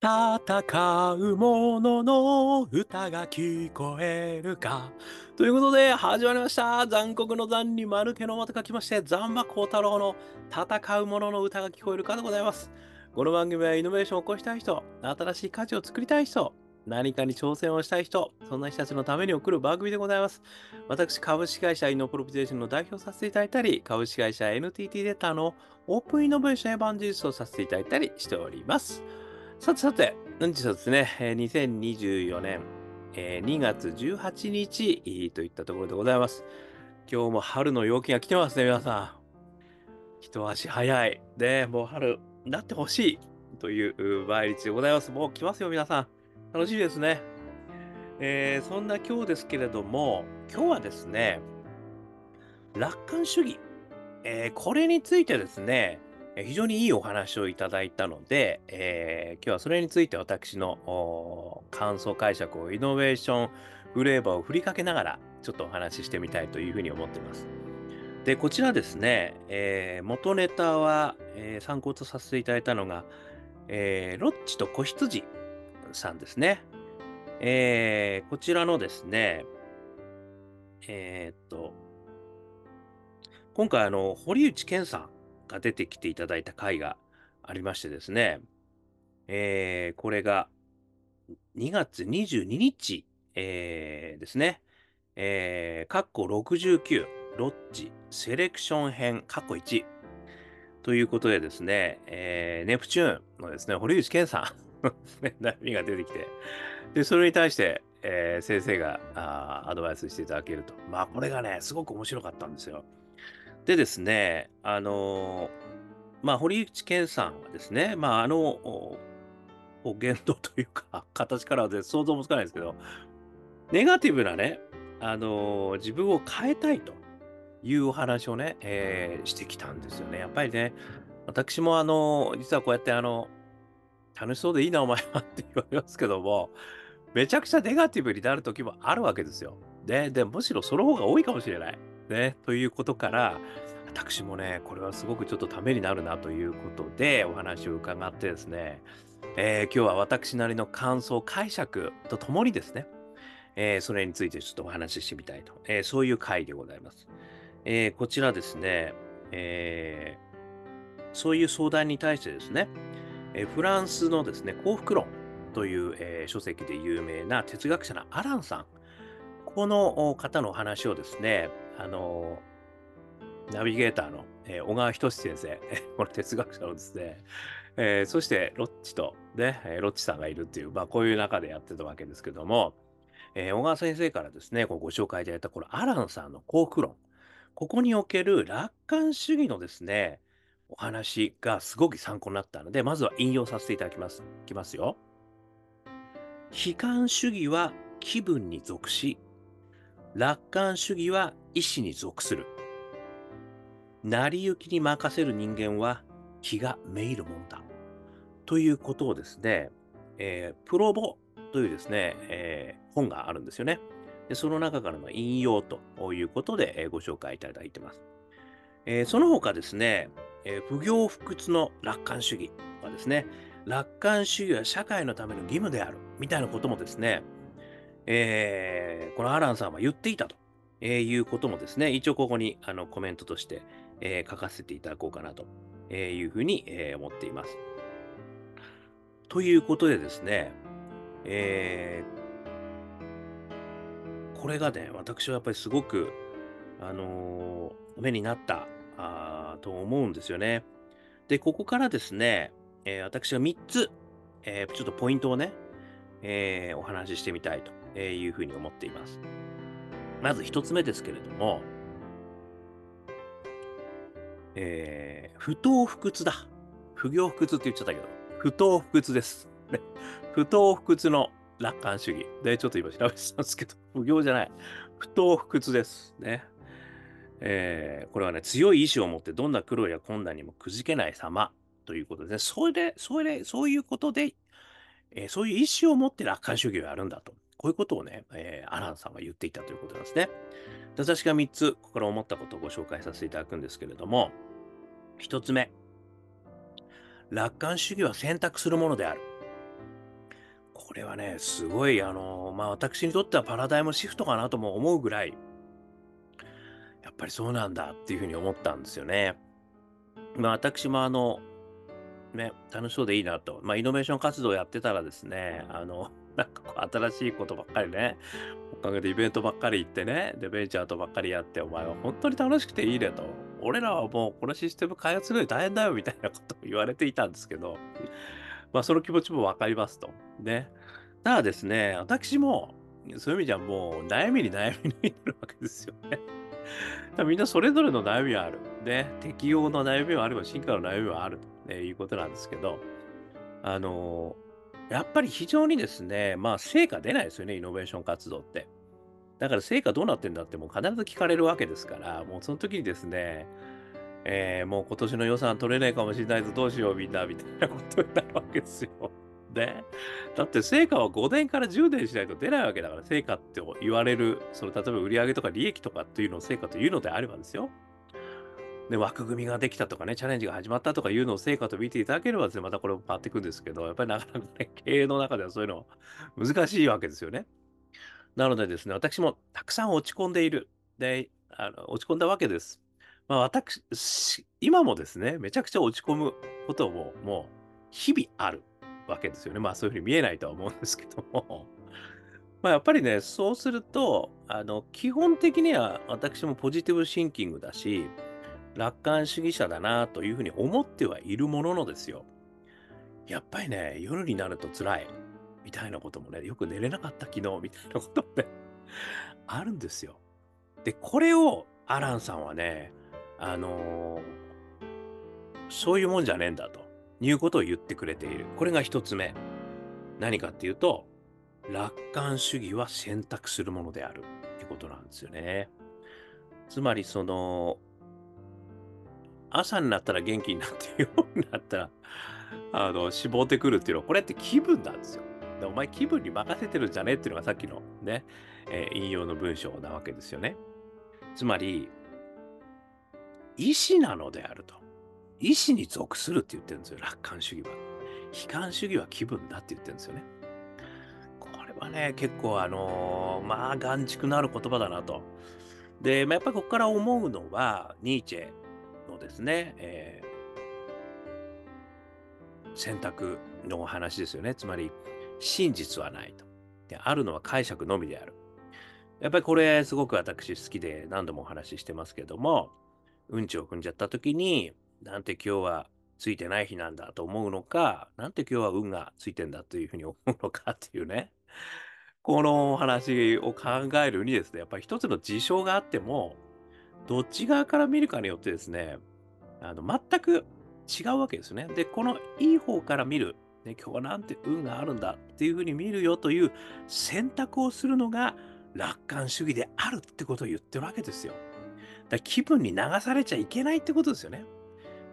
戦う者の歌が聞こえるか。ということで始まりました。残酷の残に丸けの間と書きまして、残馬光太郎の戦う者の歌が聞こえるかでございます。この番組はイノベーションを起こしたい人、新しい価値を作りたい人、何かに挑戦をしたい人、そんな人たちのために送る番組でございます。私、株式会社イノプロビゼーションの代表させていただいたり、株式会社 NTT データのオープンイノベーションエヴァンジリストをさせていただいたりしております。さて、本日はですね、2024年2月18日といったところでございます。今日も春の陽気が来てますね、皆さん。一足早い。で、もう春になってほしいという毎日でございます。もう来ますよ、皆さん。楽しいですね。そんな今日ですけれども、今日はですね、楽観主義。これについてですね、非常にいいお話をいただいたので、今日はそれについて私の感想解釈をイノベーションフレーバーを振りかけながらちょっとお話ししてみたいというふうに思っています。で、こちらですね、元ネタは、参考とさせていただいたのが、ロッチと子羊さんですね。こちらのですね、今回堀内健さんが出てきていただいた回がありましてですね、これが2月22日、ですね、括弧69ロッチセレクション編括弧1ということでですね、ネプチューンのですね、堀内健さんの悩みが出てきて、でそれに対して、先生がアドバイスしていただけると、まあこれがねすごく面白かったんですよ。でですね、堀内健さんはですね、言動というか、形からは想像もつかないですけど、ネガティブなね、自分を変えたいというお話をね、してきたんですよね。やっぱりね、私も実はこうやって楽しそうでいいなお前はって言われますけども、めちゃくちゃネガティブになる時もあるわけですよ。で、むしろその方が多いかもしれない。ね、ということから私もねこれはすごくちょっとためになるなということでお話を伺ってですね、今日は私なりの感想解釈とともにですね、それについてちょっとお話ししてみたいと、そういう回でございます。こちらですね、そういう相談に対してですね、フランスのですね幸福論という、書籍で有名な哲学者のアランさん、この方のお話をですね、ナビゲーターの、小川仁志先生、この哲学者のですね、そしてロッチと、ね、ロッチさんがいるっていう、こういう中でやってたわけですけども、小川先生からですね、ご紹介いただいたこのアランさんの幸福論、ここにおける楽観主義のですね、お話がすごく参考になったので、まずは引用させていただきます。いきますよ。悲観主義は気分に属し、楽観主義は意志に属する。成り行きに任せる人間は気がめいるもんだ。ということをですね、プロボというですね、本があるんですよね。でその中からの引用ということで、ご紹介いただいてます。その他ですね、不行不屈の楽観主義はですね、楽観主義は社会のための義務であるみたいなこともですね、このアランさんは言っていたと、いうこともですね、一応ここにコメントとして、書かせていただこうかなと、いうふうに、思っています。ということでですね、これがね、私はやっぱりすごく、目になったと思うんですよね。で、ここからですね、私は3つ、ちょっとポイントをね、お話ししてみたいと。いうふうに思っています。まず一つ目ですけれども、不当不屈だ。不行不屈って言っちゃったけど、不当不屈です。不当不屈の楽観主義。で、ちょっと今調べてたんですけど、不行じゃない。不当不屈です。ね。これはね、強い意志を持ってどんな苦労や困難にもくじけない様ということですね。そういうことで、そういう意志を持って楽観主義をやるんだと。こういうことをね、アランさんは言っていたということなんですね。私が3つ、ここから思ったことをご紹介させていただくんですけれども、1つ目、楽観主義は選択するものである。これはね、すごい、私にとってはパラダイムシフトかなとも思うぐらい、やっぱりそうなんだっていうふうに思ったんですよね。私も楽しそうでいいなと、イノベーション活動をやってたらですね、新しいことばっかりね、おかげでイベントばっかり行ってね、でベンチャーとばっかりやって、お前は本当に楽しくていいねと、俺らはもうこのシステム開発するのに大変だよみたいなことを言われていたんですけど、その気持ちも分かりますと。ね、ただですね、私もそういう意味じゃもう悩みに悩みになるわけですよね。みんなそれぞれの悩みはある。ね、適応の悩みはあれば進化の悩みはあるということなんですけど、やっぱり非常にですね、成果出ないですよね、イノベーション活動って。だから成果どうなってんだってもう必ず聞かれるわけですから、もうその時にですね、もう今年の予算取れないかもしれないぞ、どうしようみんなみたいなことになるわけですよ。ね、だって成果は5年から10年しないと出ないわけだから、成果って言われる、その例えば売上とか利益とかっていうのを成果というのであればですよ。で、枠組みができたとかね、チャレンジが始まったとかいうのを成果と見ていただければですね、またこれも変わっていくんですけど、やっぱりなかなかね、経営の中ではそういうの難しいわけですよね。なのでですね、私もたくさん落ち込んでいる。で、落ち込んだわけです。私、今もですね、めちゃくちゃ落ち込むことも、もう日々あるわけですよね。そういうふうに見えないとは思うんですけども。やっぱりね、そうすると、基本的には私もポジティブシンキングだし、楽観主義者だなというふうに思ってはいるもののですよ。やっぱりね、夜になると辛いみたいなこともね、よく寝れなかった昨日みたいなことってあるんですよ。で、これをアランさんはね、そういうもんじゃねえんだということを言ってくれている。これが一つ目。何かっていうと、楽観主義は選択するものであるってことなんですよね。つまり朝になったら元気になってようになったら絞ってくるっていうのは、これって気分なんですよ。で、お前気分に任せてるんじゃねっていうのがさっきのね、引用の文章なわけですよね。つまり意思なのであると、意思に属するって言ってるんですよ、楽観主義は。悲観主義は気分だって言ってるんですよね。これはね、結構眼蓄のある言葉だなと。で、やっぱりここから思うのはニーチェのですね、選択のお話ですよね。つまり真実はないと。で、あるのは解釈のみである。やっぱりこれすごく私好きで何度もお話ししてますけども、うんちを踏んじゃった時に、なんて今日はついてない日なんだと思うのか、なんて今日は運がついてんだというふうに思うのかっていうね、このお話を考えるにですね、やっぱり一つの事象があっても、どっち側から見るかによってですね、全く違うわけですね。で、このいい方から見る、ね、今日はなんて運があるんだっていうふうに見るよという選択をするのが楽観主義であるってことを言ってるわけですよ。だから気分に流されちゃいけないってことですよね。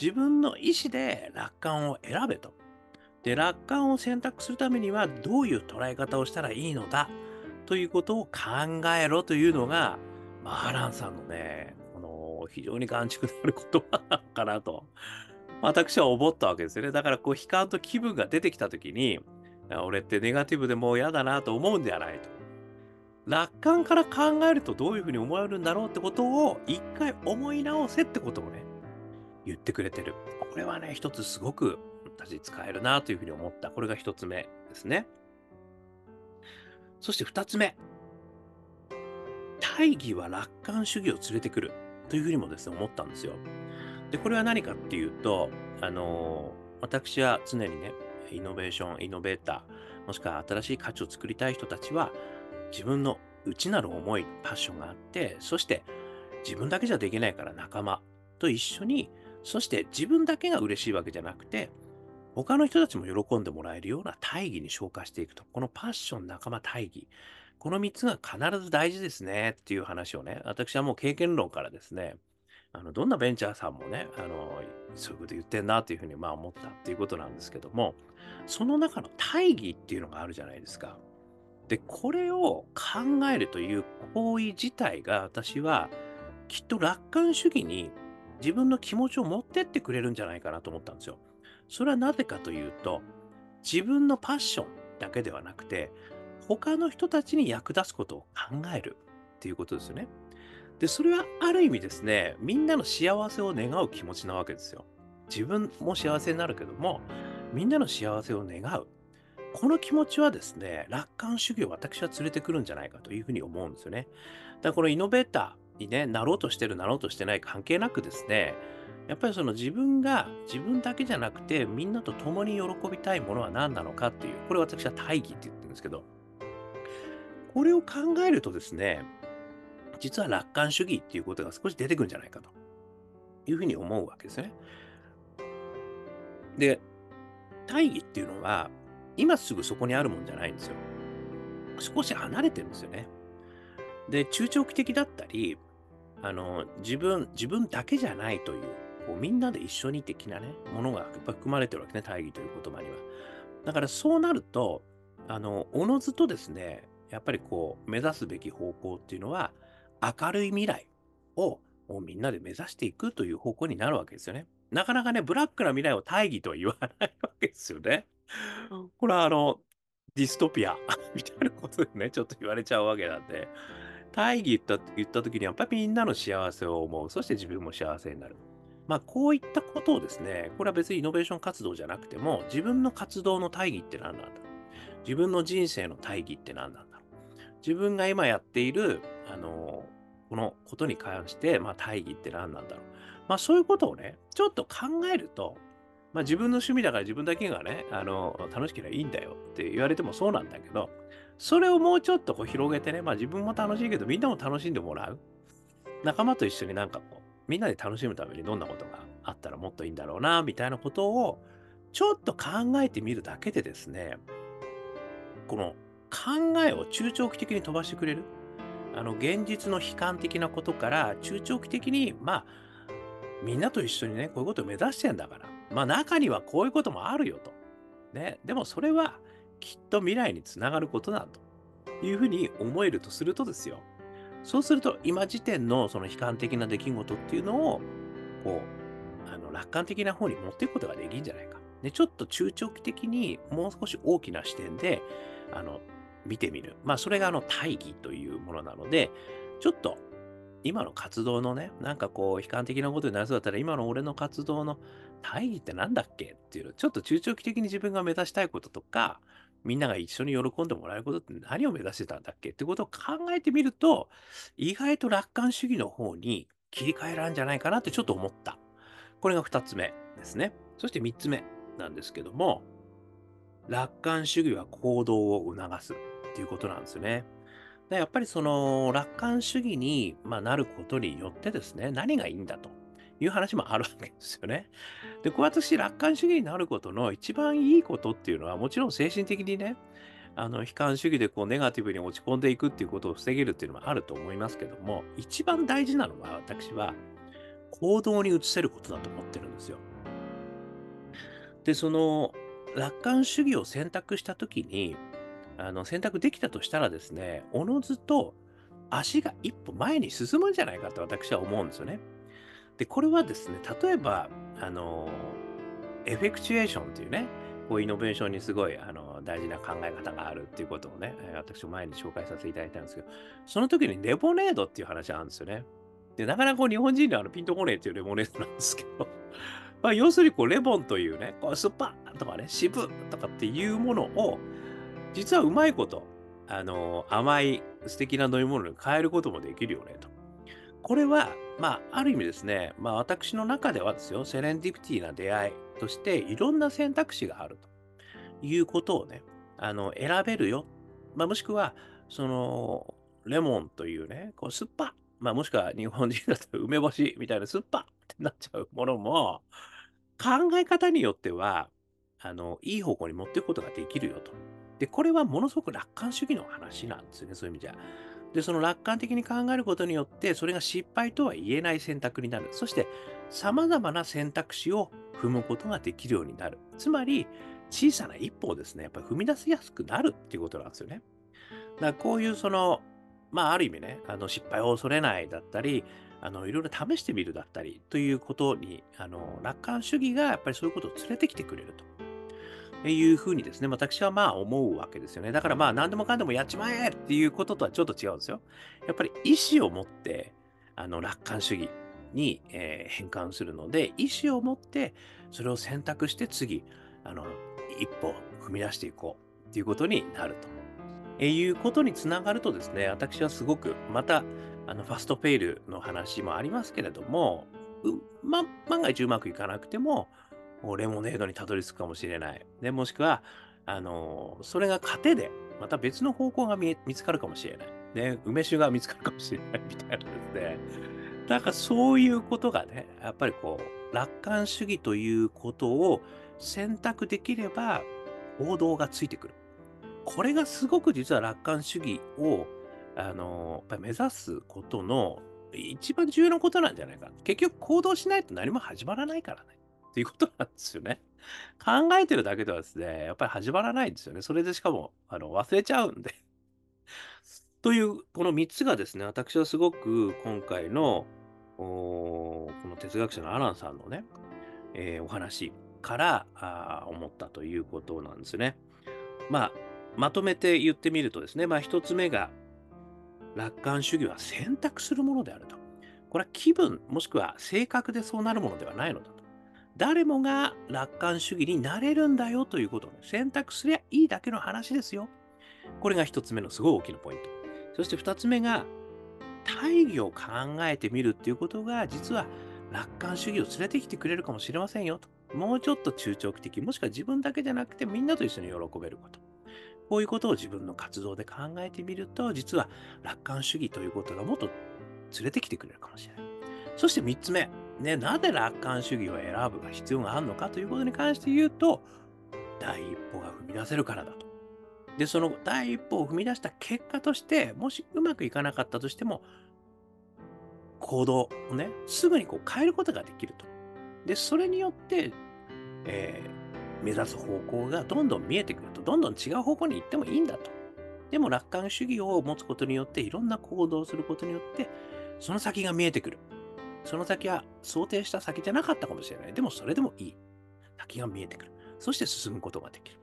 自分の意思で楽観を選べと。で、楽観を選択するためにはどういう捉え方をしたらいいのだということを考えろというのが、アランさんのね、非常に眼蓄のある言葉なのかなと私は思ったわけですよね。だから悲観と気分が出てきた時に、俺ってネガティブでもう嫌だなと思うんではないと。楽観から考えるとどういうふうに思えるんだろうってことを一回思い直せってことをね、言ってくれてる。これはね、一つすごく私使えるなというふうに思った。これが一つ目ですね。そして二つ目。大義は楽観主義を連れてくるというふうにもですね、思ったんですよ。で、これは何かっていうと、私は常にね、イノベーション、イノベーター、もしくは新しい価値を作りたい人たちは、自分の内なる思い、パッションがあって、そして自分だけじゃできないから仲間と一緒に、そして自分だけが嬉しいわけじゃなくて、他の人たちも喜んでもらえるような大義に昇華していくと。このパッション、仲間、大義。この3つが必ず大事ですねっていう話をね、私はもう経験論からですね、どんなベンチャーさんもね、そういうこと言ってんなというふうに思ったっていうことなんですけども、その中の大義っていうのがあるじゃないですか。で、これを考えるという行為自体が、私はきっと楽観主義に自分の気持ちを持ってってくれるんじゃないかなと思ったんですよ。それはなぜかというと、自分のパッション、だけではなくて、他の人たちに役立つことを考えるっていうことですよね。で、それはある意味ですね、みんなの幸せを願う気持ちなわけですよ。自分も幸せになるけども、みんなの幸せを願う。この気持ちはですね、楽観主義を私は連れてくるんじゃないかというふうに思うんですよね。だからこのイノベーターに、なろうとしてる、なろうとしてない関係なくですね、やっぱりその自分が自分だけじゃなくてみんなと共に喜びたいものは何なのかっていう、これ私は大義って言ってるんですけど、これを考えるとですね、実は楽観主義っていうことが少し出てくるんじゃないかというふうに思うわけですね。で、大義っていうのは今すぐそこにあるもんじゃないんですよ。少し離れてるんですよね。で、中長期的だったり、自分だけじゃないという、こうみんなで一緒に的なね、ものがやっぱ含まれてるわけね、大義という言葉には。だからそうなると、おのずとですね、やっぱりこう目指すべき方向っていうのは、明るい未来をみんなで目指していくという方向になるわけですよね。なかなかね、ブラックな未来を大義とは言わないわけですよね。これはディストピアみたいなことでね、ちょっと言われちゃうわけなんで、大義と言った時にやっぱりみんなの幸せを思う、そして自分も幸せになる。まあこういったことをですね、これは別にイノベーション活動じゃなくても、自分の活動の大義って何なんだろう、自分の人生の大義って何なんだろう、自分が今やっているこのことに関して、まあ、大義って何なんだろう、まあ、そういうことをね、ちょっと考えると、まあ、自分の趣味だから自分だけがね、楽しければいいんだよって言われてもそうなんだけど、それをもうちょっとこう広げてね、まあ、自分も楽しいけどみんなも楽しんでもらう、仲間と一緒になんかこうみんなで楽しむためにどんなことがあったらもっといいんだろうなみたいなことをちょっと考えてみるだけでですね、この考えを中長期的に飛ばしてくれる、現実の悲観的なことから中長期的に、まあみんなと一緒にね、こういうことを目指してんだから、まあ中にはこういうこともあるよとね、でもそれはきっと未来につながることだというふうに思えるとするとですよ、そうすると今時点のその悲観的な出来事っていうのをこう楽観的な方に持っていくことができるんじゃないか、ね、ちょっと中長期的にもう少し大きな視点で見てみる、まあそれが大義というものなので、ちょっと今の活動のね、なんかこう悲観的なことになりそうだったら、今の俺の活動の大義ってなんだっけっていう、ちょっと中長期的に自分が目指したいこととか、みんなが一緒に喜んでもらえることって何を目指してたんだっけってことを考えてみると、意外と楽観主義の方に切り替えられるんじゃないかなってちょっと思った。これが2つ目ですね。そして3つ目なんですけども、楽観主義は行動を促すっていうことなんですよね。やっぱりその楽観主義になることによってですね、何がいいんだという話もあるわけですよね。で、こう私、楽観主義になることの一番いいことっていうのは、もちろん精神的にね、悲観主義でこうネガティブに落ち込んでいくっていうことを防げるっていうのもあると思いますけども、一番大事なのは私は行動に移せることだと思ってるんですよ。で、その楽観主義を選択したときに、選択できたとしたらですね、おのずと足が一歩前に進むんじゃないかと私は思うんですよね。で、これはですね、例えば、エフェクチュエーションというね、こうイノベーションにすごい大事な考え方があるっていうことをね、私も前に紹介させていただいたんですけど、その時にレモネードっていう話があるんですよね。で、なかなかこう日本人のピンとこねえっていうレモネードなんですけど、まあ、要するにこうレモンというね、こうスパーとかね、渋とかっていうものを、実はうまいこと、甘い素敵な飲み物に変えることもできるよねと。これは、まあ、ある意味ですね、まあ、私の中ではですよ、セレンディピティな出会いとして、いろんな選択肢があるということをね、選べるよ。まあ、もしくは、その、レモンというね、こう、酸っぱ。まあ、もしくは、日本人だと梅干しみたいな酸っぱってなっちゃうものも、考え方によっては、いい方向に持っていくことができるよと。で、これはものすごく楽観主義の話なんですよね、そういう意味じゃ。で、その楽観的に考えることによって、それが失敗とは言えない選択になる。そして、様々な選択肢を踏むことができるようになる。つまり、小さな一歩をですね、やっぱり踏み出しやすくなるっていうことなんですよね。だからこういう、まあ、ある意味ね、失敗を恐れないだったり、いろいろ試してみるだったり、ということに、楽観主義がやっぱりそういうことを連れてきてくれると。いうふうにですね、私はまあ思うわけですよね。だからまあ何でもかんでもやっちまえっていうこととはちょっと違うんですよ。やっぱり意思を持って楽観主義に変換するので、意思を持ってそれを選択して次一歩踏み出していこうっていうことになるということにつながるとですね、私はすごくまたファストフェイルの話もありますけれども、万が一うまくいかなくてもレモネードにたどり着くかもしれない。でもしくはそれが糧でまた別の方向が見つかるかもしれない。で梅酒が見つかるかもしれないみたいなですね。だからそういうことがね、やっぱりこう楽観主義ということを選択できれば行動がついてくる。これがすごく実は楽観主義をやっぱり目指すことの一番重要なことなんじゃないか。結局行動しないと何も始まらないからねっていうことなんですよね。考えてるだけではですね、やっぱり始まらないんですよね。それでしかも忘れちゃうんでというこの3つがですね、私はすごく今回のこの哲学者のアランさんのね、お話から思ったということなんですね。まとめて言ってみるとですね、1つ目が楽観主義は選択するものであると。これは気分もしくは性格でそうなるものではないのだと。誰もが楽観主義になれるんだよということを選択すりゃいいだけの話ですよ。これが1つ目のすごい大きなポイント。そして2つ目が大義を考えてみるっていうことが実は楽観主義を連れてきてくれるかもしれませんよと。もうちょっと中長期的、もしくは自分だけじゃなくてみんなと一緒に喜べること、こういうことを自分の活動で考えてみると、実は楽観主義ということがもっと連れてきてくれるかもしれない。そして3つ目、ね、なぜ楽観主義を選ぶが必要があるのかということに関して言うと、第一歩が踏み出せるからだと。で、その第一歩を踏み出した結果として、もしうまくいかなかったとしても、行動をね、すぐにこう変えることができると。で、それによって、目指す方向がどんどん見えてくると、どんどん違う方向に行ってもいいんだと。でも楽観主義を持つことによって、いろんな行動をすることによって、その先が見えてくる。その先は想定した先じゃなかったかもしれない。でもそれでもいい。先が見えてくる。そして進むことができる。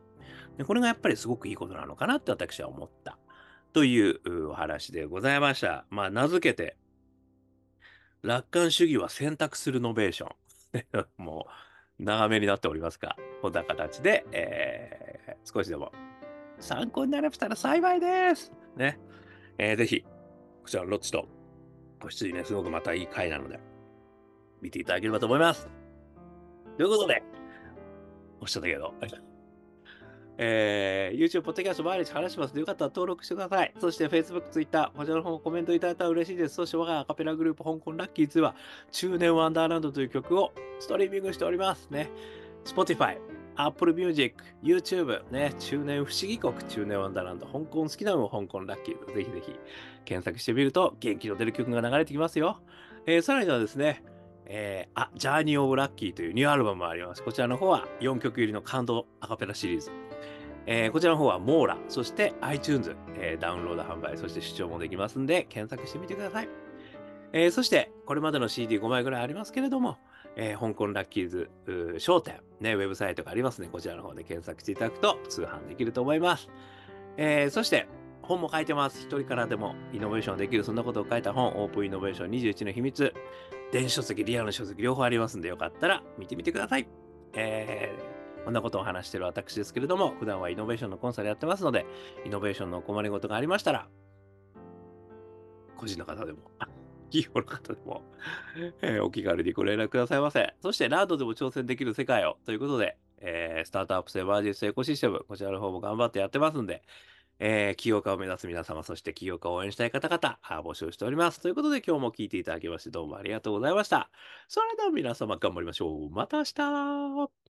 で、これがやっぱりすごくいいことなのかなって私は思ったというお話でございました。名付けて、楽観主義は選択するノベーション。もう長めになっておりますが、こんな形で、少しでも参考になればしたら幸いです。ね。ぜひ、こちらのロッチと子羊ね、すごくまたいい回なので、見ていただければと思います。ということで、おっしゃったけど、YouTube、ポッドキャスト毎日話しますので、よかったら登録してください。そして、Facebook、Twitter、こちらの方コメントいただいたら嬉しいです。そして、我がアカペラグループ、香港ラッキーズは、中年ワンダーランドという曲をストリーミングしておりますね。Spotify、Apple Music、YouTube、ね、中年不思議国、中年ワンダーランド、香港好きなのも香港ラッキー、ぜひぜひ検索してみると、元気の出る曲が流れてきますよ。さらにはですね、ジャーニー・オブ・ラッキーというニューアルバムもあります。こちらの方は4曲入りの感動アカペラシリーズ。こちらの方はモーラ、そして iTunes、ダウンロード販売、そして視聴もできますんで、検索してみてください。そして、これまでの CD5 枚ぐらいありますけれども、香港ラッキーズ商店、ね、ウェブサイトがありますね。こちらの方で検索していただくと通販できると思います。そして、本も書いてます。一人からでもイノベーションできる、そんなことを書いた本、オープンイノベーション21の秘密。電子書籍、リアルの書籍、両方ありますんで、よかったら見てみてください。こんなことを話している私ですけれども、普段はイノベーションのコンサルやってますので、イノベーションのお困りごとがありましたら、個人の方でも、企業の方でもお気軽にご連絡くださいませ。そして、ラードでも挑戦できる世界をということで、スタートアップスエバージェスエコシステム、こちらの方も頑張ってやってますんで、起業家を目指す皆様、そして起業家を応援したい方々、募集しております。ということで、今日も聞いていただきまして、どうもありがとうございました。それでは皆様、頑張りましょう。また明日。